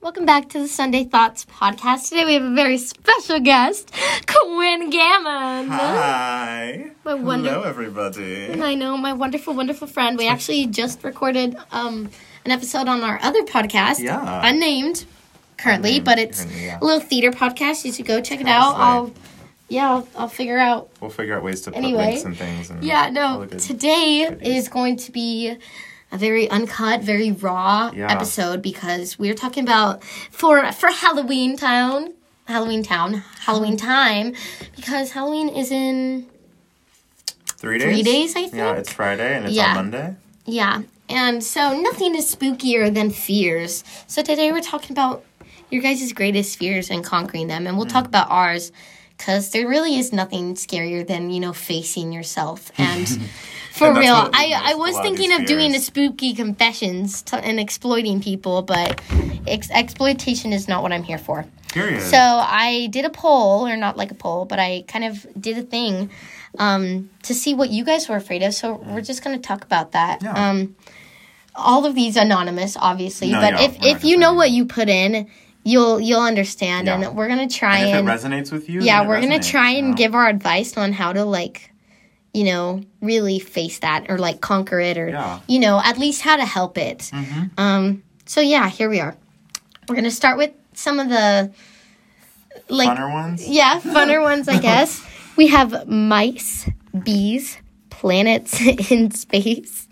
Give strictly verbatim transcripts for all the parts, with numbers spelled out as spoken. Welcome back to the Sunday Thoughts Podcast. Today we have a very special guest, Quinn Gammon. Hi. My wonder- Hello, everybody. And I know, my wonderful, wonderful friend. We actually just recorded um, an episode on our other podcast. Yeah. Unnamed, currently, unnamed, but it's currently, yeah. a little theater podcast. You should go check it That's out. Right. I'll, yeah, I'll, I'll figure out. We'll figure out ways to put anyway. links and things. And yeah, no, today goodies. is going to be a very uncut, very raw yeah. episode because we're talking about for for Halloween Town, Halloween Town, Halloween time, because Halloween is in three days. Three days, I think. Yeah, it's Friday and it's yeah. on Monday. Yeah, and so nothing is spookier than fears. So today we're talking about your guys' greatest fears and conquering them, and we'll mm. talk about ours because there really is nothing scarier than, you know, facing yourself and. For real, I, I was thinking of, of doing the spooky confessions to, and exploiting people, but ex- exploitation is not what I'm here for. Period. So I did a poll, or not like a poll, but I kind of did a thing um, to see what you guys were afraid of, so we're just going to talk about that. Yeah. Um, all of these anonymous, obviously, no, but yeah, if, if you know what you put in, you'll you'll understand, yeah. and we're going to try and... and if it resonates with you, yeah, we're going to try and yeah. give our advice on how to, like... you know, really face that or, like, conquer it or, yeah. you know, at least how to help it. Mm-hmm. Um, so, yeah, here we are. We're going to start with some of the, like... Funner ones? Yeah, funner ones, I guess. We have mice, bees, planets in space.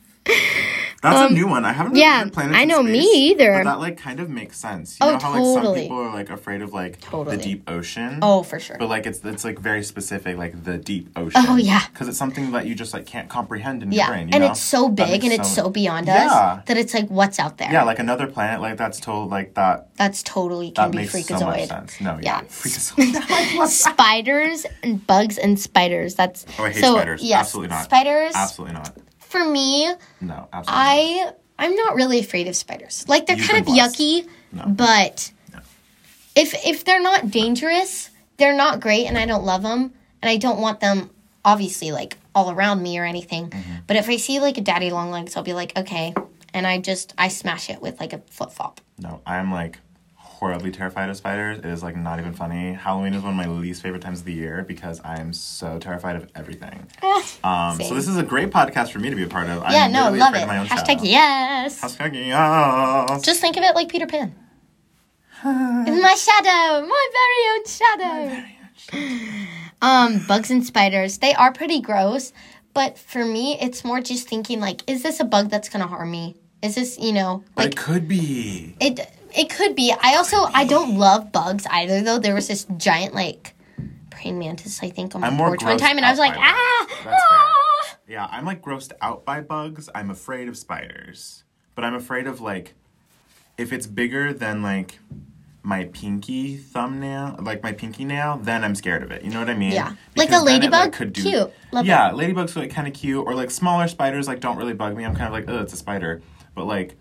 That's um, a new one. I haven't really yeah, heard planets I know, in space, me either. But that, like, kind of makes sense. You oh, know how, totally. like, some people are, like, afraid of, like, totally. the deep ocean? Oh, for sure. But, like, it's, it's like, very specific, like, the deep ocean. Oh, yeah. Because it's something that you just, like, can't comprehend in yeah. your brain, you and know? It's so big and so, it's so beyond yeah. us that it's, like, what's out there? Yeah, like, another planet, like, that's total, like, that... That's totally can that be freakazoid. That makes so much sense. No, yeah. yeah. Freakazoid. Spiders and bugs and spiders. That's... Oh, I hate so, spiders. Yes, absolutely not. Spiders... Absolutely not. For me, no, absolutely I, not. I'm not really afraid of spiders. Like, they're You've kind of blessed. yucky, no. but no. if if they're not dangerous, they're not great, and I don't love them, and I don't want them, obviously, like, all around me or anything. Mm-hmm. But if I see, like, a daddy long legs, I'll be like, okay, and I just, I smash it with, like, a flip-flop. No, I'm, like, horribly terrified of spiders. It is, like, not even funny. Halloween is one of my least favorite times of the year because I am so terrified of everything. Um, so this is a great podcast for me to be a part of. Yeah, I'm no, love it. Hashtag yes. Hashtag yes. Just think of it like Peter Pan. In my shadow, my very own shadow. My very own shadow. Um, bugs and spiders. They are pretty gross, but for me, it's more just thinking, like, is this a bug that's gonna harm me? Is this, you know, like, it could be. It. It could be. I also, I don't love bugs either, though. There was this giant, like, praying mantis, I think, on my porch one time, and I was like, ah! ah! Yeah, I'm, like, grossed out by bugs. I'm afraid of spiders. But I'm afraid of, like, if it's bigger than, like, my pinky thumbnail, like, my pinky nail, then I'm scared of it. You know what I mean? Yeah. Because like a ladybug, it, like, could do, cute. Love yeah, it. Ladybugs are, like, kind of cute. Or, like, smaller spiders, like, don't really bug me. I'm kind of like, oh, it's a spider. But, like...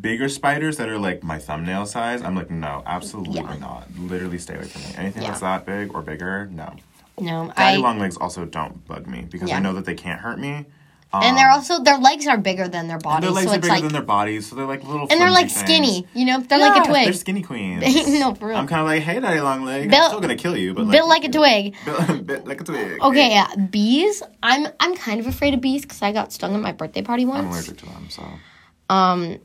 bigger spiders that are, like, my thumbnail size, I'm like, no, absolutely yeah. not. Literally stay away from me. Anything yeah. that's that big or bigger, no. No, Daddy I... long legs also don't bug me because yeah. I know that they can't hurt me. Um, and they're also, their legs are bigger than their bodies. Their legs so are it's bigger like... than their bodies, so they're, like, little And they're, like, things. skinny, you know? They're yeah, like a twig. They're skinny queens. No, for real. I'm kind of like, hey, Daddy long leg, Bill, I'm still going to kill you. But like, built like a twig. Built like a twig. Okay, hey. yeah. Bees, I'm, I'm kind of afraid of bees because I got stung at my birthday party once. I'm allergic to them, so. Um...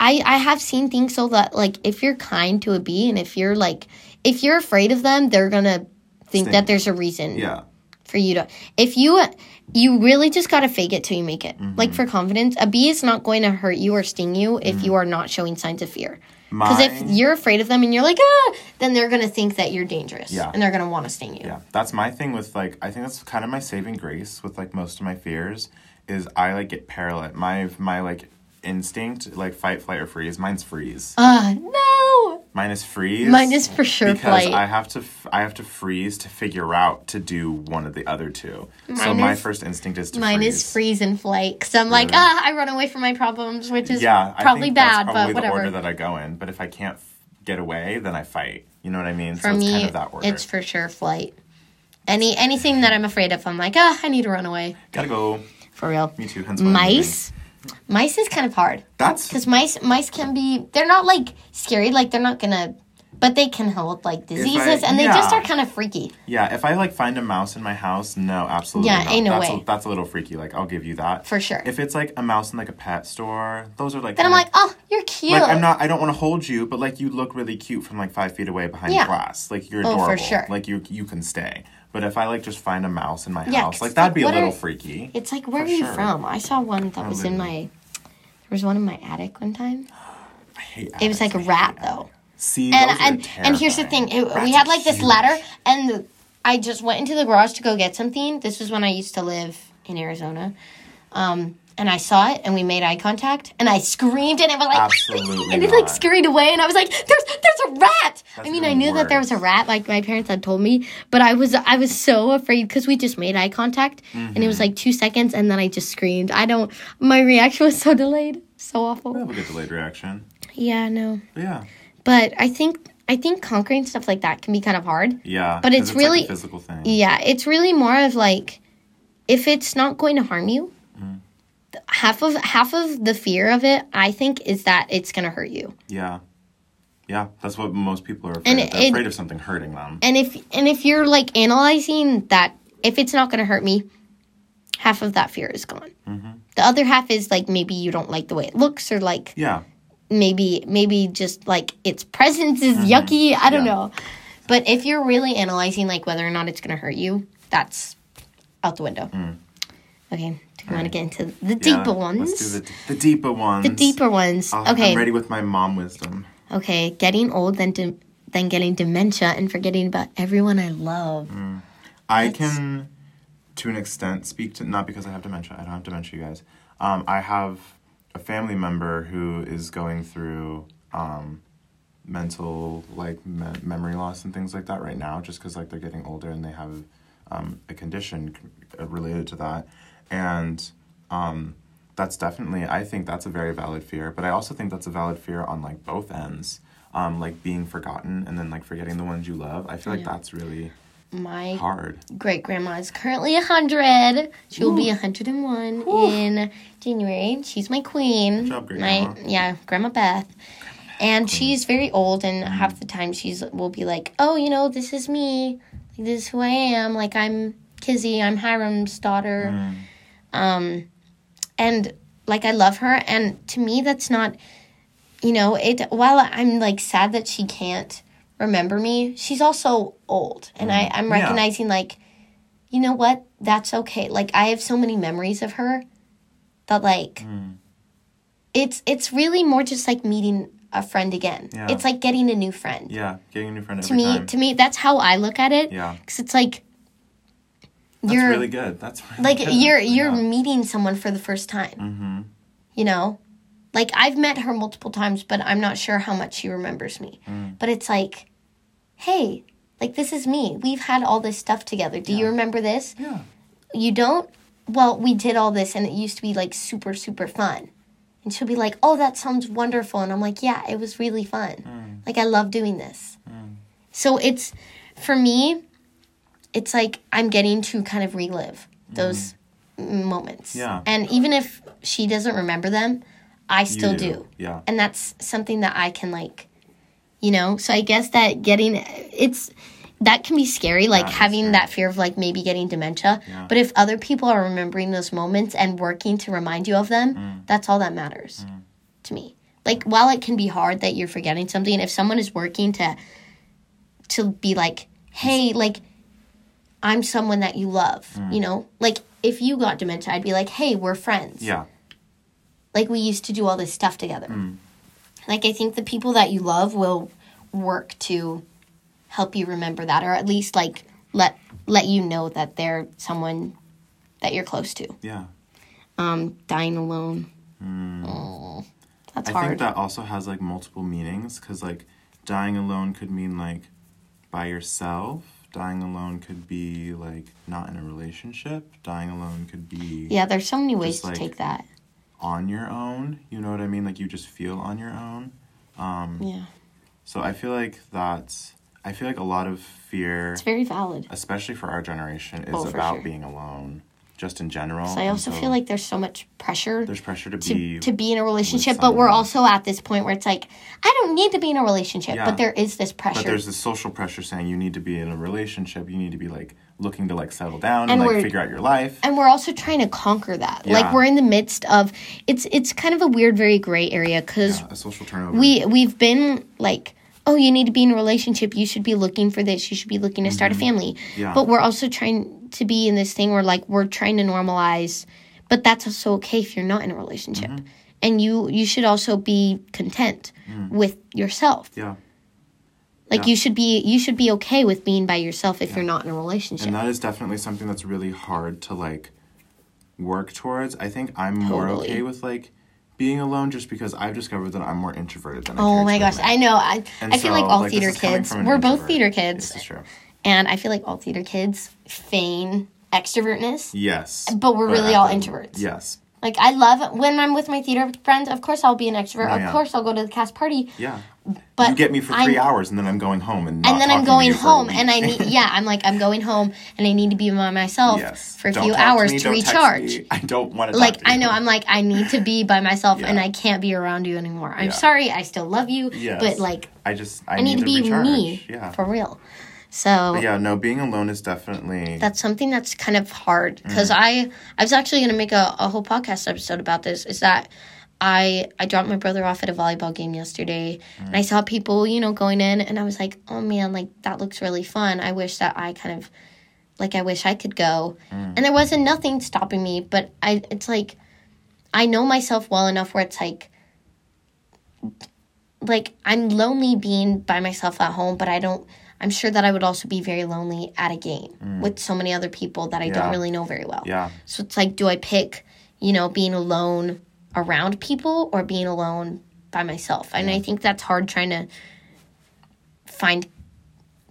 I, I have seen things so that, like, if you're kind to a bee and if you're, like, if you're afraid of them, they're going to think Sting. that there's a reason yeah. for you to. If you, you really just got to fake it till you make it. Mm-hmm. Like, for confidence, a bee is not going to hurt you or sting you if mm-hmm. you are not showing signs of fear. Because if you're afraid of them and you're like, ah, then they're going to think that you're dangerous. Yeah. And they're going to want to sting you. Yeah. That's my thing with, like, I think that's kind of my saving grace with, like, most of my fears is I, like, get paralyzed. My, my, like... instinct, like fight, flight, or freeze. Mine's freeze. Ah, uh, no. Mine is freeze. Mine is for sure because flight. I have to, f- I have to freeze to figure out to do one of the other two. Mine so is, my first instinct is to mine freeze. Mine is freeze and flight. Because I'm really? like, ah, I run away from my problems, which is yeah, probably I think bad, that's probably but whatever. The order that I go in. But if I can't f- get away, then I fight. You know what I mean? For so it's me, kind of that order. It's for sure flight. Any anything that I'm afraid of, I'm like, ah, I need to run away. Gotta go. For real. Me too. Hence mice. Mice is kind of hard. That's... Because mice, mice can be... They're not, like, scary. Like, they're not going to... But they can hold, like, diseases. I, and they yeah. just are kind of freaky. Yeah. If I, like, find a mouse in my house, no, absolutely yeah, not. Yeah, ain't no that's way. A, that's a little freaky. Like, I'll give you that. For sure. If it's, like, a mouse in, like, a pet store, those are, like... Then I'm like, oh, you're cute. Like, I'm not... I don't want to hold you, but, like, you look really cute from, like, five feet away behind yeah. glass. Like, you're adorable. Oh, for sure. Like, you, you can stay. But if I, like, just find a mouse in my yeah, house, like, that'd like, be a little are, freaky. It's like, where are you sure. from? I saw one that I was live. in my... There was one in my attic one time. I hate attics. It was, like, a rat, though. See, and and, and here's the thing. It, we had, like, huge. this ladder, and I just went into the garage to go get something. This was when I used to live in Arizona. Um, and I saw it, and we made eye contact, and I screamed, and it was like... Absolutely And it, like, scurried away, and I was like, there's there's a rat! That's I mean, I knew worse. that there was a rat, like, my parents had told me, but I was I was so afraid, because we just made eye contact, mm-hmm. and it was, like, two seconds, and then I just screamed. I don't... My reaction was so delayed. So awful. I have a good delayed reaction. Yeah, no. Yeah. But I think I think conquering stuff like that can be kind of hard. Yeah, but it's, it's really like a physical thing. Yeah, it's really more of like, if it's not going to harm you, mm. half of half of the fear of it, I think, is that it's going to hurt you. Yeah, yeah, that's what most people are afraid and of. They're it, afraid of something hurting them. And if and if you're like analyzing that, if it's not going to hurt me, half of that fear is gone. Mm-hmm. The other half is like maybe you don't like the way it looks or like yeah. Maybe maybe just, like, its presence is mm-hmm. yucky. I don't yeah. know. But if you're really analyzing, like, whether or not it's going to hurt you, that's out the window. Mm. Okay. Do you want to get into the deeper yeah, ones? Let's do the, the deeper ones. The deeper ones. I'll, okay. I'm ready with my mom wisdom. Okay. Getting old, then, de- then getting dementia, and forgetting about everyone I love. Mm. I that's... can, to an extent, speak to... Not because I have dementia. I don't have dementia, you guys. Um, I have... a family member who is going through um, mental, like, me- memory loss and things like that right now, just because, like, they're getting older and they have um, a condition related to that. And um, that's definitely, I think that's a very valid fear. But I also think that's a valid fear on, like, both ends, um, like, being forgotten and then, like, forgetting the ones you love. I feel yeah. like that's really... My Hard. great-grandma is currently one hundred. She will be one hundred and one Ooh. in January. She's my queen. Good job, my Yeah, Grandma Beth. Grandma and queen. She's very old, and mm. half the time she's will be like, oh, you know, this is me. Like, this is who I am. Like, I'm Kizzy. I'm Hiram's daughter. Mm. Um, and, like, I love her. And to me, that's not, you know, it. while I'm, like, sad that she can't remember me, she's also old, and I, I'm recognizing, yeah. like, you know what, that's okay. Like, I have so many memories of her that, like, mm. it's it's really more just like meeting a friend again. Yeah. It's like getting a new friend. Yeah, getting a new friend every to me, time. To me, that's how I look at it. Yeah. Because it's like, that's you're... That's really good. That's really Like, good. you're, you're yeah. meeting someone for the first time. Mm-hmm. You know? Like, I've met her multiple times, but I'm not sure how much she remembers me. Mm. But it's like, hey, like, this is me. We've had all this stuff together. Do yeah. you remember this? Yeah. You don't? Well, we did all this, and it used to be, like, super, super fun. And she'll be like, oh, that sounds wonderful. And I'm like, yeah, it was really fun. Mm. Like, I love doing this. Mm. So it's, for me, it's like I'm getting to kind of relive those mm. moments. Yeah. And even if she doesn't remember them, I still do. do. Yeah. And that's something that I can, like, you know, so I guess that getting, it's, that can be scary, like yeah, having scary. that fear of, like, maybe getting dementia. Yeah. But if other people are remembering those moments and working to remind you of them, mm. that's all that matters mm. to me. Like, while it can be hard that you're forgetting something, if someone is working to, to be like, hey, like, I'm someone that you love, mm. you know? Like, if you got dementia, I'd be like, hey, we're friends. Yeah. Like, we used to do all this stuff together. Mm. Like, I think the people that you love will work to help you remember that, or at least, like, let let you know that they're someone that you're close to. Yeah. Um, dying alone. Mm. Oh, that's I hard. I think that also has, like, multiple meanings, because, like, dying alone could mean, like, by yourself. Dying alone could be, like, not in a relationship. Dying alone could be... Yeah, there's so many ways just, to like, take that. On your own, you know what I mean? Like, you just feel on your own. Um, yeah. So I feel like that's, I feel like a lot of fear... It's very valid. Especially for our generation, is oh, about sure. being alone. just in general. So I also so feel like there's so much pressure. There's pressure to, to be... To be in a relationship, but we're also at this point where it's like, I don't need to be in a relationship, yeah. but there is this pressure. But there's this social pressure saying you need to be in a relationship, you need to be, like, looking to, like, settle down and, and like, figure out your life. And we're also trying to conquer that. Yeah. Like, we're in the midst of... It's it's kind of a weird, very gray area, because... Yeah, a social turnover. We, we've been, like... oh, you need to be in a relationship, you should be looking for this, you should be looking to start mm-hmm. a family. Yeah. But we're also trying to be in this thing where, like, we're trying to normalize, but that's also okay if you're not in a relationship. Mm-hmm. And you, you should also be content mm. with yourself. Yeah. Like, yeah. you should be you should be okay with being by yourself if yeah. you're not in a relationship. And that is definitely something that's really hard to, like, work towards. I think I'm totally. more okay with, like, being alone, just because I've discovered that I'm more introverted than I oh my gosh, I know. I and I feel so, like all like, theater kids. We're introvert. both theater kids. This is true. And I feel like all theater kids feign extrovertness. Yes. But we're but really all think, introverts. Yes. Like, I love when I'm with my theater friends. Of course, I'll be an extrovert. Oh, yeah. Of course, I'll go to the cast party. Yeah. But you get me for three I'm, hours, and then I'm going home, and not and then I'm going home, and I need yeah, I'm like I'm going home, and I need to be by myself yes. for a don't few hours to, to recharge. I don't want to. Like talk to I you. know, I'm like I need to be by myself, yeah. and I can't be around you anymore. I'm yeah. sorry, I still love you, yes. but like I just I, I need, need to be recharge. me yeah. for real. So but yeah, no, being alone is definitely that's something that's kind of hard because mm. I I was actually gonna make a, a whole podcast episode about this. Is that I, I dropped my brother off at a volleyball game yesterday, mm. and I saw people, you know, going in, and I was like, oh, man, like, that looks really fun. I wish that I kind of, like, I wish I could go. Mm. And there wasn't nothing stopping me, but I, it's like, I know myself well enough where it's like, like, I'm lonely being by myself at home, but I don't, I'm sure that I would also be very lonely at a game mm. with so many other people that I yeah. don't really know very well. Yeah. So it's like, do I pick, you know, being alone around people or being alone by myself? And yeah. I think that's hard, trying to find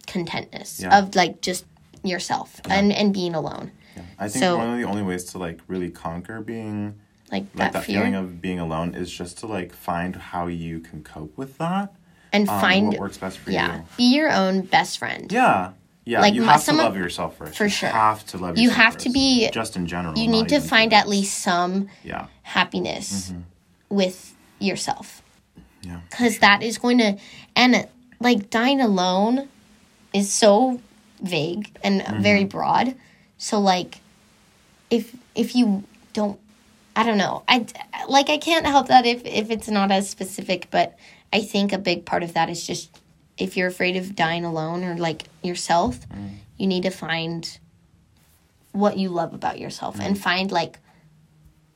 contentness yeah. of, like, just yourself yeah. and, and being alone. Yeah. I think so, one of the only ways to, like, really conquer being, like, like that, that fear. feeling of being alone is just to, like, find how you can cope with that. And um, find what works best for yeah, you. Be your own best friend. Yeah. Yeah, like, you have to love yourself first. For sure. You have to love yourself You have first. to be... Just in general. You need to find at least some yeah. happiness mm-hmm. with yourself. Yeah. Because sure. that is going to... And, like, dying alone is so vague and mm-hmm. very broad. So, like, if if you don't... I don't know. I, like, I can't help that if, if it's not as specific, but I think a big part of that is just... If you're afraid of dying alone or, like, yourself, mm. you need to find what you love about yourself mm. and find, like,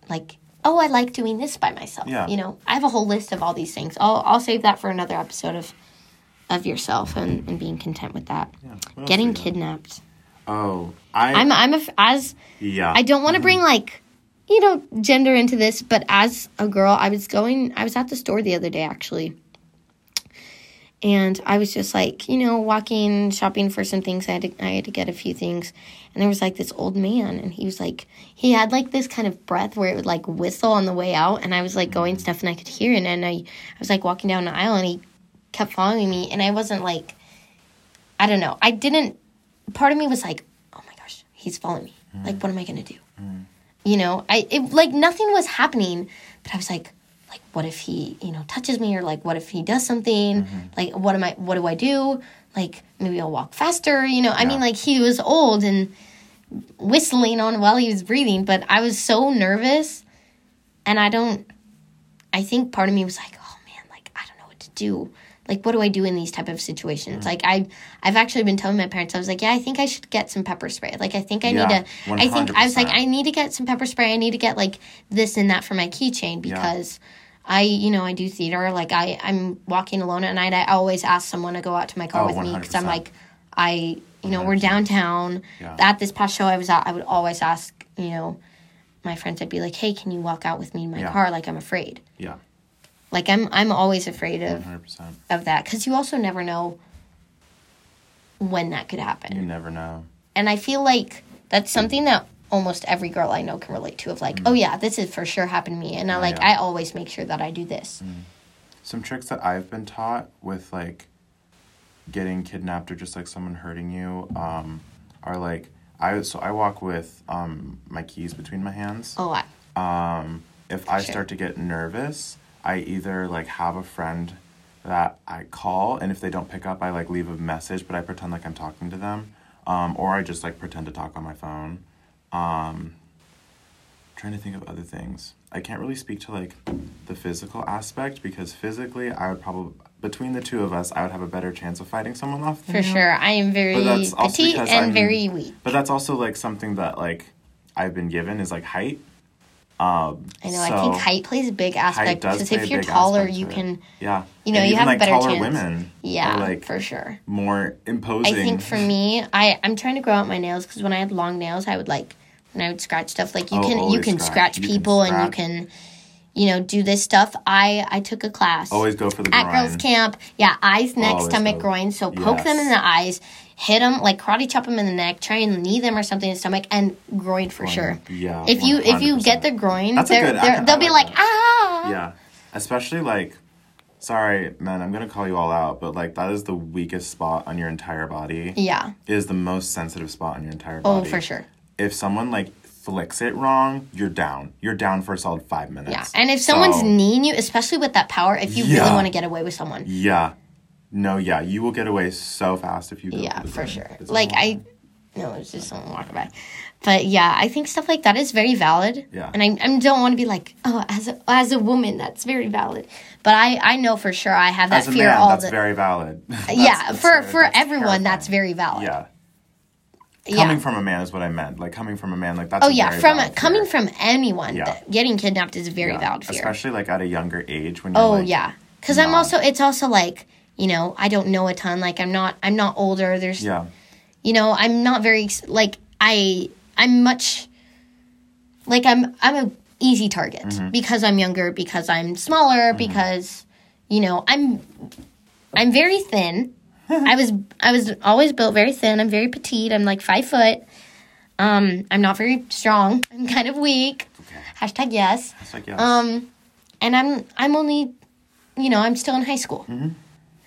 like, oh, I like doing this by myself. Yeah. You know, I have a whole list of all these things. I'll I'll save that for another episode of of yourself and, and being content with that. Yeah. Getting kidnapped. Oh, I I'm I'm a, as yeah. I don't want to mm-hmm. bring, like, you know, gender into this, but as a girl, I was going I was at the store the other day, actually. And I was just, like, you know, walking, shopping for some things. I had to, I had to get a few things. And there was, like, this old man. And he was, like, he had, like, this kind of breath where it would, like, whistle on the way out. And I was, like, going stuff, and I could hear it. And I, I was, like, walking down the aisle, and he kept following me. And I wasn't, like, I don't know. I didn't, part of me was, like, oh, my gosh, he's following me. Mm. Like, what am I going to do? Mm. You know, I it, like, nothing was happening. But I was, like, like, what if he, you know, touches me, or, like, what if he does something? Mm-hmm. Like, what am I, what do I do? Like, maybe I'll walk faster, you know? Yeah. I mean, like, he was old and whistling on while he was breathing, but I was so nervous. And I don't, I think part of me was like, oh, man, like, I don't know what to do. Like, what do I do in these type of situations? Mm-hmm. Like, I, I've actually been telling my parents, I was like, yeah, I think I should get some pepper spray. Like, I think I yeah, need to, one hundred percent. I think, I was like, I need to get some pepper spray. I need to get, like, this and that for my keychain, because... Yeah. I, you know, I do theater. Like, I, I'm walking alone at night. I always ask someone to go out to my car oh, with me, because I'm like, I, you know, one hundred percent. We're downtown. Yeah. At this past show I was at, I would always ask, you know, my friends, I'd be like, hey, can you walk out with me in my yeah. car? Like, I'm afraid. Yeah. Like, I'm I'm always afraid of one hundred percent. Of that, because you also never know when that could happen. You never know. And I feel like that's something that almost every girl I know can relate to, of like, mm. oh, yeah, this is for sure happened to me. And I, oh, like, yeah. I always make sure that I do this. Mm. Some tricks that I've been taught with, like, getting kidnapped or just, like, someone hurting you um, are, like, I so I walk with um my keys between my hands a lot. Um, if I sure. start to get nervous, I either like have a friend that I call, and if they don't pick up, I like leave a message, but I pretend like I'm talking to them, um, or I just like pretend to talk on my phone. Um, trying to think of other things. I can't really speak to like the physical aspect because physically, I would probably. Between the two of us, I would have a better chance of fighting someone off. For sure. I am very petite and I'm, very weak. But that's also, like, something that, like, I've been given is, like, height. Um, I know. So I think height plays a big aspect. Because if you're taller, you can, yeah. you know, and you even, have like, a better taller chance. Women yeah, are, like, for sure. more imposing. I think for me, I, I'm trying to grow out my nails because when I had long nails, I would, like, when I would scratch stuff, like, you oh, can you can scratch, scratch people you can scratch. and you can... you know, do this stuff. I, I took a class. Always go for the groin. At girls' camp. Yeah, eyes, neck, Always stomach, go. groin. So poke yes. them in the eyes, hit them, like karate chop them in the neck, try and knee them or something in the stomach, and groin for groin. sure. Yeah, if one hundred percent. you if you get the groin, That's they're, a good, they're, I, they'll I be like, like ah. Yeah, especially like, sorry, man, I'm going to call you all out, but like that is the weakest spot on your entire body. Yeah. It is the most sensitive spot on your entire body. Oh, for sure. If someone like flicks it wrong, you're down. You're down for a solid five minutes. Yeah, and if someone's so, kneeing you, especially with that power, if you yeah. really want to get away with someone. Yeah. No, yeah. You will get away so fast if you go. Yeah, for sure. It's like, I... No, it's just someone walking by. But, yeah, I think stuff like that is very valid. Yeah. And I, I don't want to be like, oh, as a, as a woman, that's very valid. But I, I know for sure I have that as a fear man, all that's the... that's very valid. that's, yeah, that's for, very, for that's everyone, terrifying. That's very valid. Yeah. Coming yeah. from a man is what I meant. Like, coming from a man, like, that's oh, a yeah. very from a, coming from anyone, yeah. th- getting kidnapped is a very yeah. valid fear. Especially, like, at a younger age when you're, Oh, like, yeah. Because I'm also, it's also, like, you know, I don't know a ton. Like, I'm not, I'm not older. There's, yeah. you know, I'm not very, like, I, I'm much, like, I'm, I'm an easy target. Mm-hmm. Because I'm younger, because I'm smaller, mm-hmm. because, you know, I'm, I'm very thin. I was I was always built very thin. I'm very petite. I'm like five foot. Um, I'm not very strong. I'm kind of weak. Okay. Hashtag yes. Hashtag yes. Um, and I'm I'm only, you know, I'm still in high school. Mm-hmm.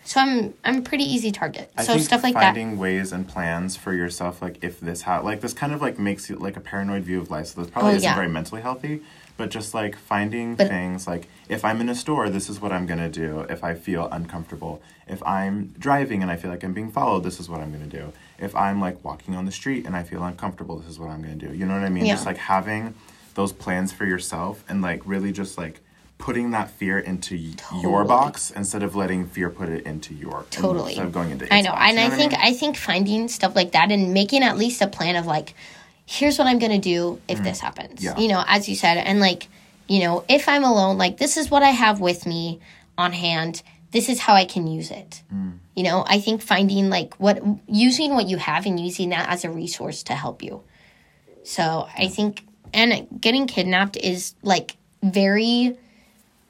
So I'm I'm a pretty easy target. I so think stuff like finding that. Finding ways and plans for yourself, like if this ha- like this kind of like makes you like a paranoid view of life. So this probably oh, isn't yeah. very mentally healthy. But just, like, finding but, things, like, if I'm in a store, this is what I'm going to do if I feel uncomfortable. If I'm driving and I feel like I'm being followed, this is what I'm going to do. If I'm, like, walking on the street and I feel uncomfortable, this is what I'm going to do. You know what I mean? Yeah. Just, like, having those plans for yourself and, like, really just, like, putting that fear into totally. your box instead of letting fear put it into your. Totally. Instead of going into its I know. Box, and you know I what think I, mean? I think finding stuff like that and making at least a plan of, like, here's what I'm going to do if mm. this happens. Yeah. You know, as you said, and, like, you know, if I'm alone, like, this is what I have with me on hand. This is how I can use it. Mm. You know, I think finding, like, what using what you have and using that as a resource to help you. So I think, and getting kidnapped is, like, very,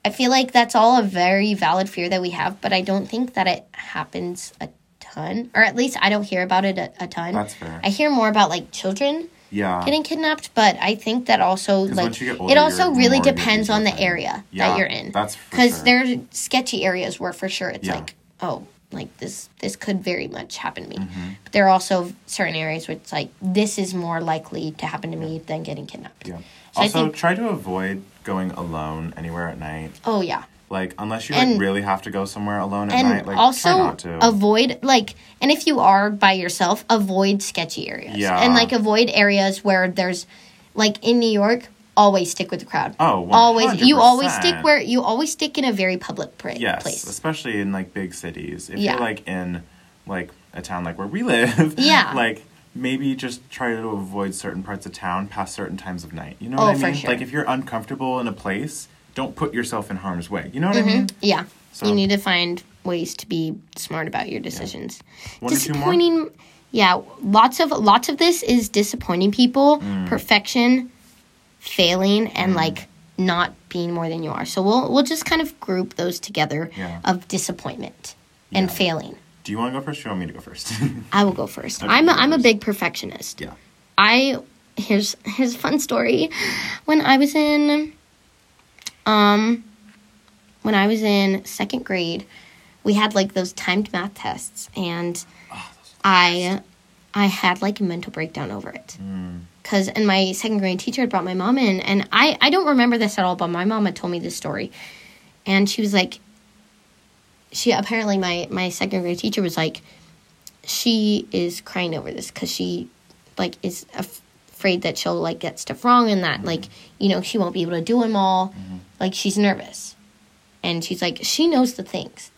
I feel like that's all a very valid fear that we have, but I don't think that it happens a ton. Or at least I don't hear about it a, a ton. That's fair. I hear more about, like, children Yeah. getting kidnapped, but I think that also, like, older, it also really depends on the area yeah, that you're in. That's for sure. Because there's sketchy areas where for sure it's yeah. like, oh, like this this could very much happen to me. Mm-hmm. But there are also certain areas where it's like, this is more likely to happen to me than getting kidnapped. Yeah. So also, I think, try to avoid going alone anywhere at night. Oh, yeah. Like, unless you, like, and, really have to go somewhere alone at night, like, also try not to. Avoid, like, and if you are by yourself, avoid sketchy areas. Yeah. And, like, avoid areas where there's, like, in New York, always stick with the crowd. Oh, one hundred percent. Always, you always stick where, you always stick in a very public pra- yes, place. Yes, especially in, like, big cities. If yeah. you're, like, in, like, a town like where we live. Yeah. Like, maybe just try to avoid certain parts of town past certain times of night. You know oh, what I mean? For sure. Like, if you're uncomfortable in a place, don't put yourself in harm's way. You know what mm-hmm. I mean? Yeah. So. You need to find ways to be smart about your decisions. Yeah. One disappointing, or two more? Yeah. Lots of lots of this is disappointing people, mm. perfection, failing, and mm. like not being more than you are. So we'll we'll just kind of group those together yeah. of disappointment yeah. and failing. Do you want to go first? Or do you want me to go first? I will go first. Okay, I'm a, I'm a big perfectionist. Yeah. I here's here's a fun story. When I was in. Um, when I was in second grade, we had, like, those timed math tests, and oh, I, I had like a mental breakdown over it. Mm. Cause, and my second grade teacher had brought my mom in, and I, I don't remember this at all, but my mom had told me this story, and she was like, she apparently my, my second grade teacher was like, she is crying over this cause she like is af- afraid that she'll like get stuff wrong, and that mm-hmm. like, you know, she won't be able to do them all. Mm-hmm. Like she's nervous, and she's like, she knows the things,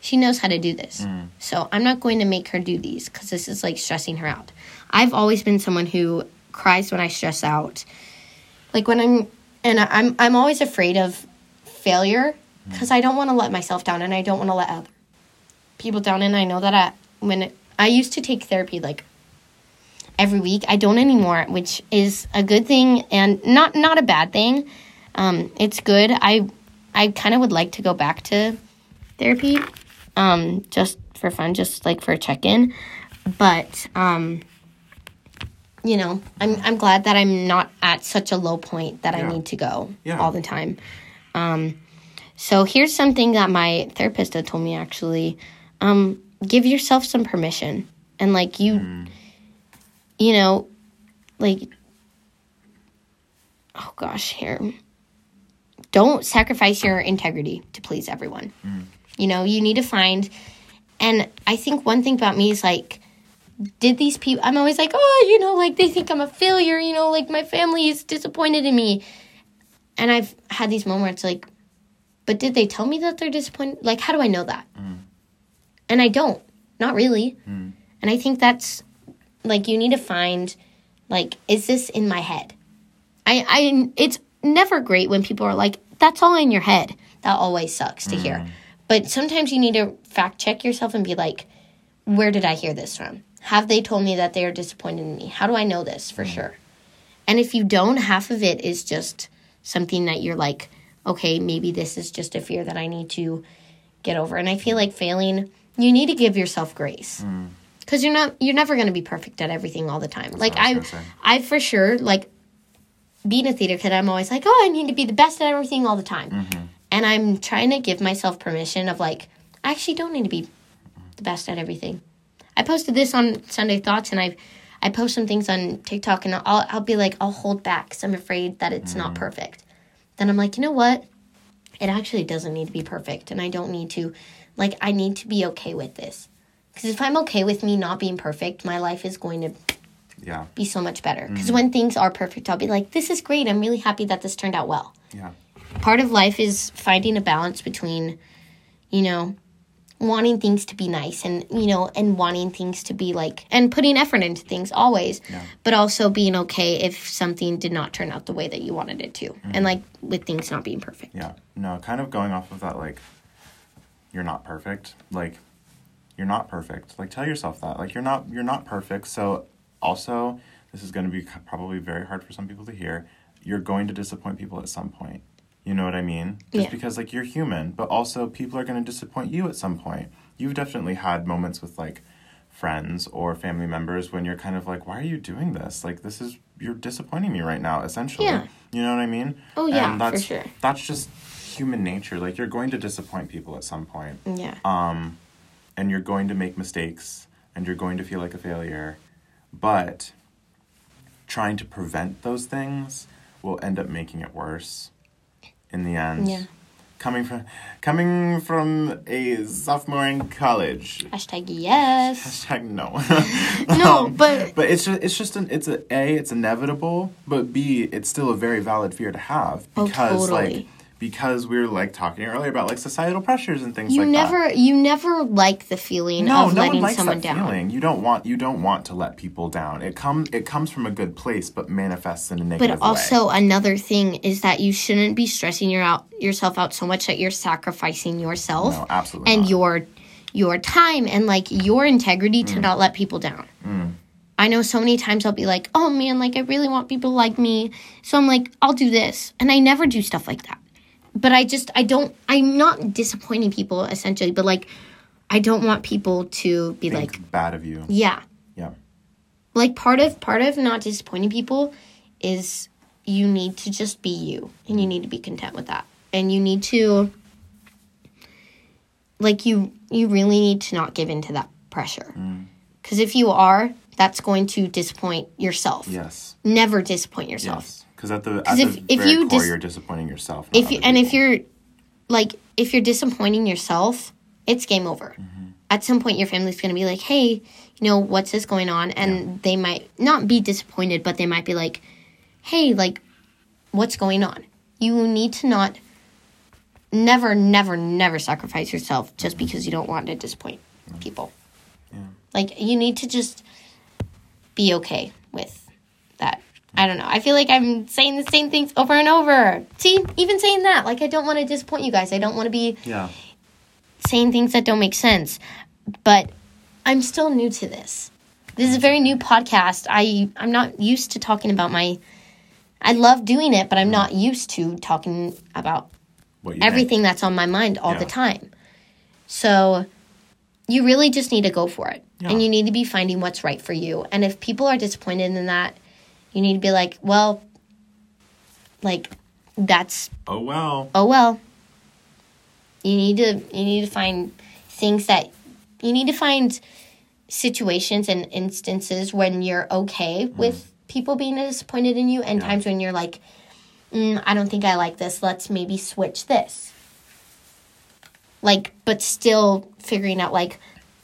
she knows how to do this. Mm. So I'm not going to make her do these cause this is like stressing her out. I've always been someone who cries when I stress out, like when I'm and I'm I'm always afraid of failure because I don't want to let myself down, and I don't want to let other people down. And I know that I when it, I used to take therapy like every week. I don't anymore, which is a good thing and not not a bad thing. Um, it's good. I I kind of would like to go back to therapy, um, just for fun, just like for a check-in, but. Um, You know, I'm I'm glad that I'm not at such a low point that yeah. I need to go yeah. all the time. Um, so here's something that my therapist had told me, actually. Um, give yourself some permission. And, like, you, mm. you know, like, oh, gosh, here. Don't sacrifice your integrity to please everyone. Mm. You know, you need to find, and I think one thing about me is, like, did these people, I'm always like, oh, you know, like, they think I'm a failure, you know, like, my family is disappointed in me. And I've had these moments, like, but did they tell me that they're disappointed? Like, how do I know that? Mm. And I don't. Not really. Mm. And I think that's, like, you need to find, like, is this in my head? I, I, it's never great when people are like, that's all in your head. That always sucks to mm. hear. But sometimes you need to fact check yourself and be like, where did I hear this from? Have they told me that they are disappointed in me? How do I know this for sure? And if you don't, half of it is just something that you're like, okay, maybe this is just a fear that I need to get over. And I feel like failing, you need to give yourself grace. Mm. Cuz you're not you're never going to be perfect at everything all the time. That's like I I for sure, like being a theater kid, I'm always like, "Oh, I need to be the best at everything all the time." Mm-hmm. And I'm trying to give myself permission of like, I actually don't need to be the best at everything. I posted this on Sunday Thoughts, and I I post some things on TikTok, and I'll I'll be like, I'll hold back because I'm afraid that it's mm. not perfect. Then I'm like, you know what? It actually doesn't need to be perfect, and I don't need to. Like, I need to be okay with this. Because if I'm okay with me not being perfect, my life is going to yeah. be so much better. Because mm. when things are perfect, I'll be like, this is great. I'm really happy that this turned out well. Yeah. Part of life is finding a balance between, you know, wanting things to be nice and, you know, and wanting things to be like, and putting effort into things always, yeah. but also being okay if something did not turn out the way that you wanted it to. Mm-hmm. And like with things not being perfect. Yeah. No, kind of going off of that, like, you're not perfect. Like, you're not perfect. Like, tell yourself that. Like, you're not, you're not perfect. So also, this is going to be probably very hard for some people to hear. You're going to disappoint people at some point. You know what I mean? Just yeah. because, like, you're human, but also people are going to disappoint you at some point. You've definitely had moments with, like, friends or family members when you're kind of like, why are you doing this? Like, this is, you're disappointing me right now, essentially. Yeah. You know what I mean? Oh, yeah, and that's, for sure. That's just human nature. Like, you're going to disappoint people at some point. Yeah. Um, and you're going to make mistakes, and you're going to feel like a failure. But trying to prevent those things will end up making it worse. In the end, yeah. coming from coming from a sophomore in college. Hashtag yes. Hashtag no. no, um, but but it's just it's just an it's a a it's inevitable, but B, it's still a very valid fear to have because oh, totally. like because we were like talking earlier about like societal pressures and things you like never, that. You never you never like the feeling no, of no letting one likes someone that down. Feeling. You don't want you don't want to let people down. It comes it comes from a good place but manifests in a negative way. But also way. Another thing is that you shouldn't be stressing your out, yourself out so much that you're sacrificing yourself no, absolutely and not. your your time and like your integrity to mm. not let people down. Mm. I know so many times I'll be like, "Oh man, like I really want people to like me." So I'm like, "I'll do this." And I never do stuff like that. But I just, I don't, I'm not disappointing people, essentially. But, like, I don't want people to be, Think like... bad of you. Yeah. Yeah. Like, part of, part of not disappointing people is you need to just be you. And you need to be content with that. And you need to, like, you, you really need to not give in to that pressure. Because mm. if you are, that's going to disappoint yourself. Yes. Never disappoint yourself. Yes. Because at the, at if, the if very you core, dis- you're disappointing yourself. If you, and if you're, like, if you're disappointing yourself, it's game over. Mm-hmm. At some point, your family's going to be like, hey, you know, what's this going on? And yeah. they might not be disappointed, but they might be like, hey, like, what's going on? You need to not, never, never, never sacrifice yourself just mm-hmm. because you don't want to disappoint mm-hmm. people. Yeah. Like, you need to just be okay with that. I don't know. I feel like I'm saying the same things over and over. See, even saying that, like, I don't want to disappoint you guys. I don't want to be yeah. saying things that don't make sense. But I'm still new to this. This is a very new podcast. I, I'm not used to talking about my... I love doing it, but I'm not used to talking about what everything think. That's on my mind all yeah. the time. So you really just need to go for it. Yeah. And you need to be finding what's right for you. And if people are disappointed in that... You need to be like, well, like, that's... Oh, well. Oh, well. You need to you need to find things that... You need to find situations and instances when you're okay mm. with people being disappointed in you and yeah. times when you're like, mm, I don't think I like this. Let's maybe switch this. Like, but still figuring out, like,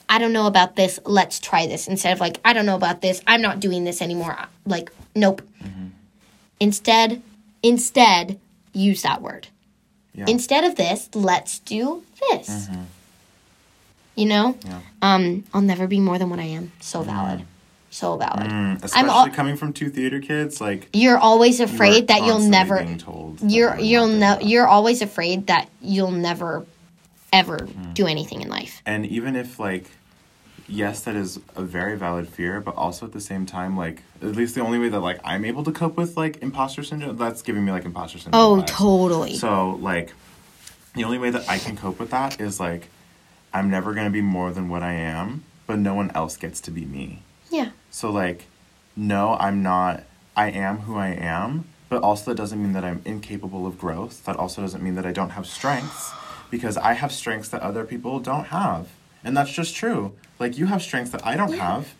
I don't know about this. Let's try this. Instead of, like, I don't know about this. I'm not doing this anymore. Like... Nope. Mm-hmm. Instead, instead, use that word. Yeah. Instead of this, let's do this. Mm-hmm. You know? Yeah. Um, I'll never be more than what I am. So valid. Mm. So valid. Mm. Especially I'm al- coming from two theater kids, like you're always afraid you that you'll never being told that you're you'll ne- you're always afraid that you'll never ever mm. do anything in life. And even if like yes, that is a very valid fear, but also at the same time, like, at least the only way that, like, I'm able to cope with, like, imposter syndrome, that's giving me, like, imposter syndrome. Oh, vibes. Totally. So, like, the only way that I can cope with that is, like, I'm never going to be more than what I am, but no one else gets to be me. Yeah. So, like, no, I'm not, I am who I am, but also that doesn't mean that I'm incapable of growth. That also doesn't mean that I don't have strengths, because I have strengths that other people don't have. And that's just true. Like, you have strengths that I don't yeah. have.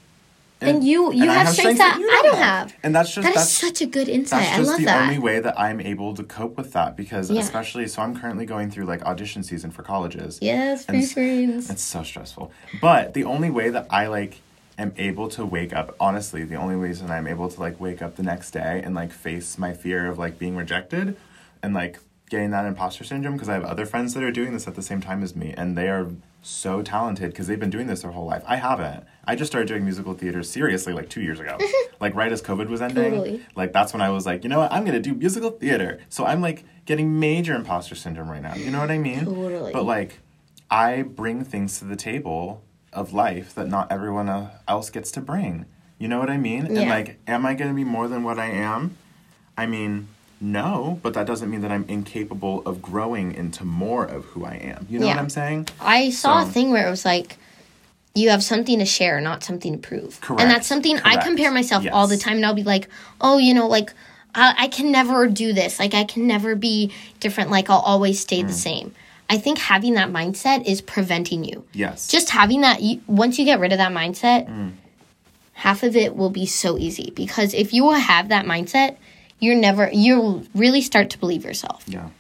And, and you, you and have, have strengths, strengths that, that you don't I don't have. have. And that's just... That that's, is such a good insight. I love that. That's just the only way that I'm able to cope with that. Because yeah. especially... So I'm currently going through, like, audition season for colleges. Yes, free screens. It's so stressful. But the only way that I, like, am able to wake up... Honestly, the only reason I'm able to, like, wake up the next day and, like, face my fear of, like, being rejected and, like, getting that imposter syndrome... Because I have other friends that are doing this at the same time as me. And they are... so talented because they've been doing this their whole life. I haven't. I just started doing musical theater seriously like two years ago. Like right as COVID was ending. Totally. Like that's when I was like, you know what? I'm going to do musical theater. So I'm like getting major imposter syndrome right now. You know what I mean? Totally. But like I bring things to the table of life that not everyone else gets to bring. You know what I mean? Yeah. And like, am I going to be more than what I am? I mean... No, but that doesn't mean that I'm incapable of growing into more of who I am. You know yeah. what I'm saying? I saw so. a thing where it was like, you have something to share, not something to prove. Correct. And that's something Correct. I compare myself yes. all the time. And I'll be like, oh, you know, like, I, I can never do this. Like, I can never be different. Like, I'll always stay mm. the same. I think having that mindset is preventing you. Yes. Just having that, you, once you get rid of that mindset, mm. half of it will be so easy. Because if you have that mindset... You're never, you'll really start to believe yourself. Yeah.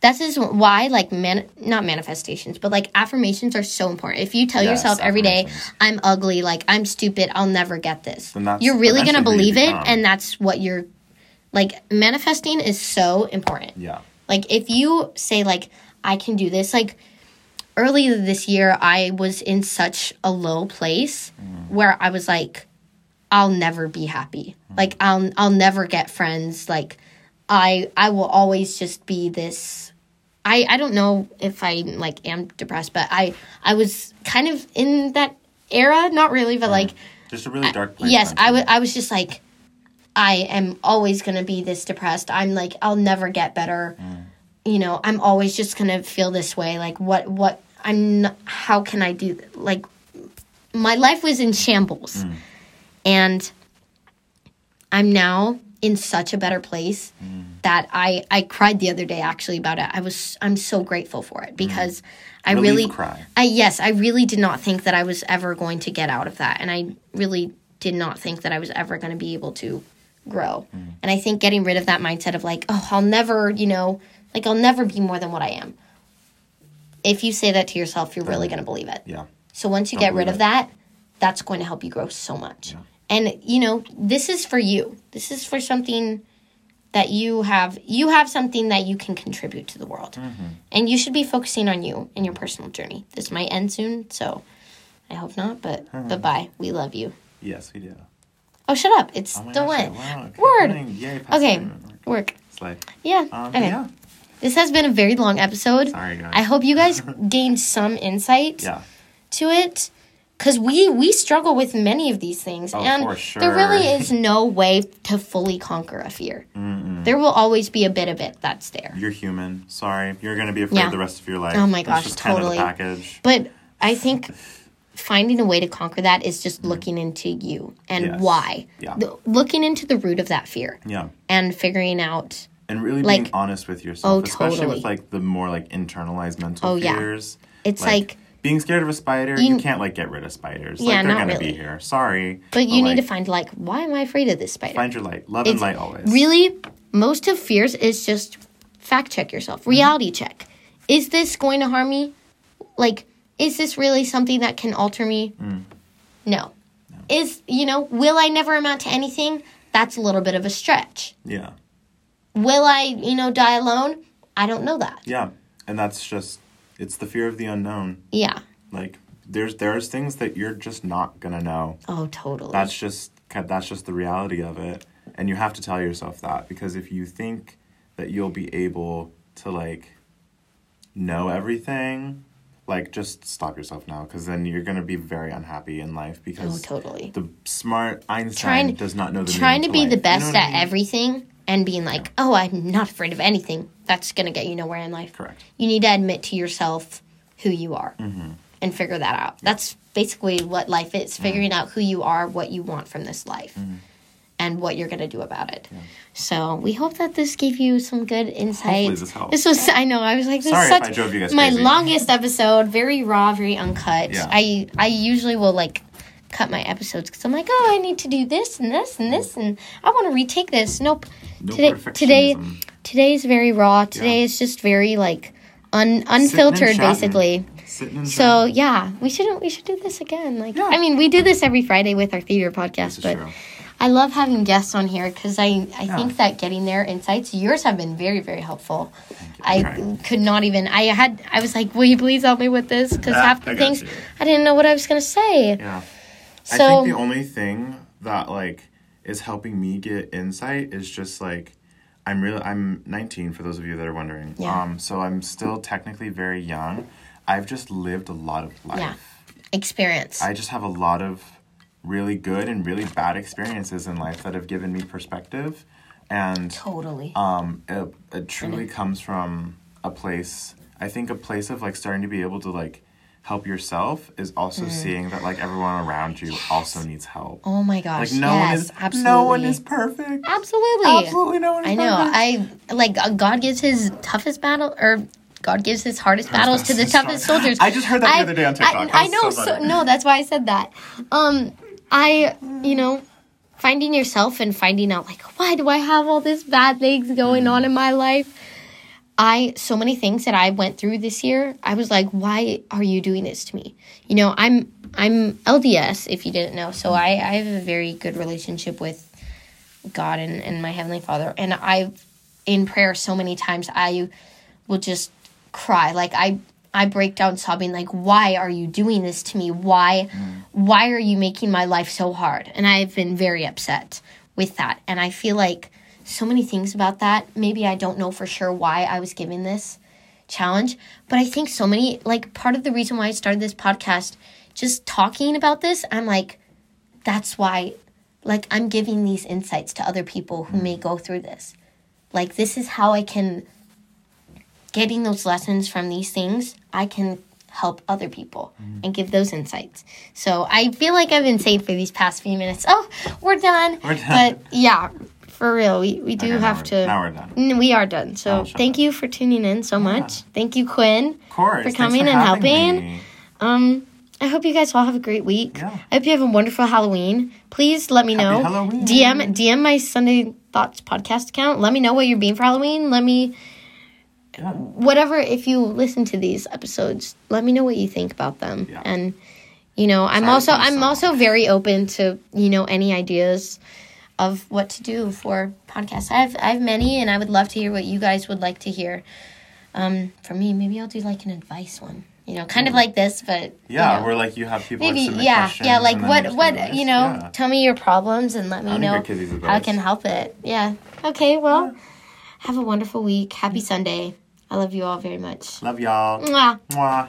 That is why, like, man, not manifestations, but, like, affirmations are so important. If you tell yes, yourself every day, I'm ugly, like, I'm stupid, I'll never get this. You're really going to believe it, and that's what you're, like, manifesting is so important. Yeah. Like, if you say, like, I can do this, like, earlier this year, I was in such a low place mm. where I was, like, I'll never be happy. Like, I'll I'll never get friends. Like, I I will always just be this... I, I don't know if I, like, am depressed, but I, I was kind of in that era. Not really, but, yeah. like... Just a really dark place. I, yes, I, w- I was just, like, I am always going to be this depressed. I'm, like, I'll never get better. Mm. You know, I'm always just going to feel this way. Like, what... what I'm not, how can I do... Th- like, my life was in shambles. Mm. And I'm now in such a better place mm. that I, I cried the other day actually about it. I was I'm so grateful for it because mm. I Relief really cry. I yes, I really did not think that I was ever going to get out of that, and I really did not think that I was ever going to be able to grow. Mm. And I think getting rid of that mindset of like, oh, I'll never, you know, like I'll never be more than what I am. If you say that to yourself, you're right. really going to believe it. Yeah. So once you Don't get rid it. of that, that's going to help you grow so much. Yeah. And, you know, this is for you. This is for something that you have. You have something that you can contribute to the world. Mm-hmm. And you should be focusing on you and your personal journey. This might end soon, so I hope not. But mm-hmm. bye-bye. We love you. Yes, we do. Oh, shut up. It's oh still went. Wow, Word. Yay, okay. Work. work. Slide. Yeah. Um, okay. Yeah. This has been a very long episode. Sorry, guys. I hope you guys gained some insight yeah. to it. Because we, we struggle with many of these things. Oh, and for sure. There really is no way to fully conquer a fear. Mm-mm. There will always be a bit of it that's there. You're human. Sorry. You're going to be afraid yeah. the rest of your life. Oh, my gosh. Just totally. Kind of the package. But I think finding a way to conquer that is just mm-hmm. looking into you and yes. why. Yeah. The, looking into the root of that fear. Yeah. And figuring out. And really being like, honest with yourself. Oh, especially totally. With, like, the more, like, internalized mental oh, fears. Yeah. It's like, like being scared of a spider, you, you can't, like, get rid of spiders. Yeah, like, they're going to really. be here. Sorry. But, but you like, need to find, like, why am I afraid of this spider? Find your light. Love it's, and light always. Really, most of fears is just fact check yourself. Reality mm-hmm. check. Is this going to harm me? Like, is this really something that can alter me? Mm. No. no. Is, you know, will I never amount to anything? That's a little bit of a stretch. Yeah. Will I, you know, die alone? I don't know that. Yeah. And that's just... It's the fear of the unknown. Yeah. Like, there's there's things that you're just not going to know. Oh, totally. That's just that's just the reality of it. And you have to tell yourself that. Because if you think that you'll be able to, like, know everything, like, just stop yourself now. Because then you're going to be very unhappy in life. Because oh, totally. The smart Einstein trying, does not know the Trying to be life. the best you know at I mean? everything and being like, yeah. oh, I'm not afraid of anything. That's going to get you nowhere in life. Correct. You need to admit to yourself who you are mm-hmm. and figure that out. Yeah. That's basically what life is, figuring mm-hmm. out who you are, what you want from this life, mm-hmm. and what you're going to do about it. Yeah. So we hope that this gave you some good insight. Hopefully this helped. This was, I know, I was like, this Sorry is such I drove you guys my crazy. longest episode, very raw, very uncut. Yeah. I I usually will, like, cut my episodes because I'm like, oh, I need to do this and this and this, and I want to retake this. Nope. No today, today, today is very raw. Today yeah. is just very like un, unfiltered, basically. So yeah, we shouldn't. We should do this again. Like yeah. I mean, we do this every Friday with our theater podcast, but true. I love having guests on here because I, I yeah. think that getting their insights, yours have been very, very helpful. I right. could not even. I had. I was like, will you please help me with this? Because half the I things you. I didn't know what I was gonna say. Yeah. So, I think the only thing that, like, is helping me get insight is just, like, I'm really, I'm nineteen, for those of you that are wondering. Yeah. Um, so I'm still technically very young. I've just lived a lot of life. Yeah. Experience. I just have a lot of really good and really bad experiences in life that have given me perspective. And totally. Um, it, it truly mm-hmm. comes from a place, I think a place of, like, starting to be able to, like, help yourself is also mm. seeing that, like, everyone around you yes. also needs help. Oh, my gosh. Like, no yes, one is, absolutely. No one is perfect. Absolutely. Absolutely no one is I know. Perfect. I, like, uh, God gives his toughest battle, or God gives his hardest battles to the toughest strong. soldiers. I just heard that I, the other day on TikTok. I, I, I know. So so, no, that's why I said that. Um, I, you know, finding yourself and finding out, like, why do I have all these bad things going mm. on in my life? I, so many things that I went through this year, I was like, why are you doing this to me? You know, I'm, I'm L D S, if you didn't know. So I, I have a very good relationship with God and, and my Heavenly Father. And I, in prayer so many times, I will just cry. Like I, I break down sobbing, like, why are you doing this to me? Why, mm. why are you making my life so hard? And I've been very upset with that. And I feel like so many things about that. Maybe I don't know for sure why I was given this challenge, but I think so many, like, part of the reason why I started this podcast, just talking about this, I'm like, that's why, like, I'm giving these insights to other people who may go through this. Like, this is how I can, getting those lessons from these things, I can help other people mm-hmm. and give those insights. So I feel like I've been saved for these past few minutes. Oh, we're done. We're done. But yeah. For real, we, we do okay, have to... Now we're done. We are done. So thank up. you for tuning in so much. Yeah. Thank you, Quinn, of course. for coming for and helping. Me. Um, I hope you guys all have a great week. Yeah. I hope you have a wonderful Halloween. Please let me Happy know. Halloween. D M D M my Sunday Thoughts podcast account. Let me know what you're being for Halloween. Let me yeah. whatever. If you listen to these episodes, let me know what you think about them. Yeah. And you know, I'm Sorry also I'm so. also very open to you know any ideas of what to do for podcasts. I have I have many, and I would love to hear what you guys would like to hear. Um, for me, maybe I'll do like an advice one. You know, kind of like this, but yeah, you know, we're like you have people maybe like yeah, yeah, like what what you know, yeah. tell me your problems and let me I know how I can help it. Yeah. Okay. Well, yeah. Have a wonderful week. Happy Sunday. I love you all very much. Love y'all. Mwah. Mwah.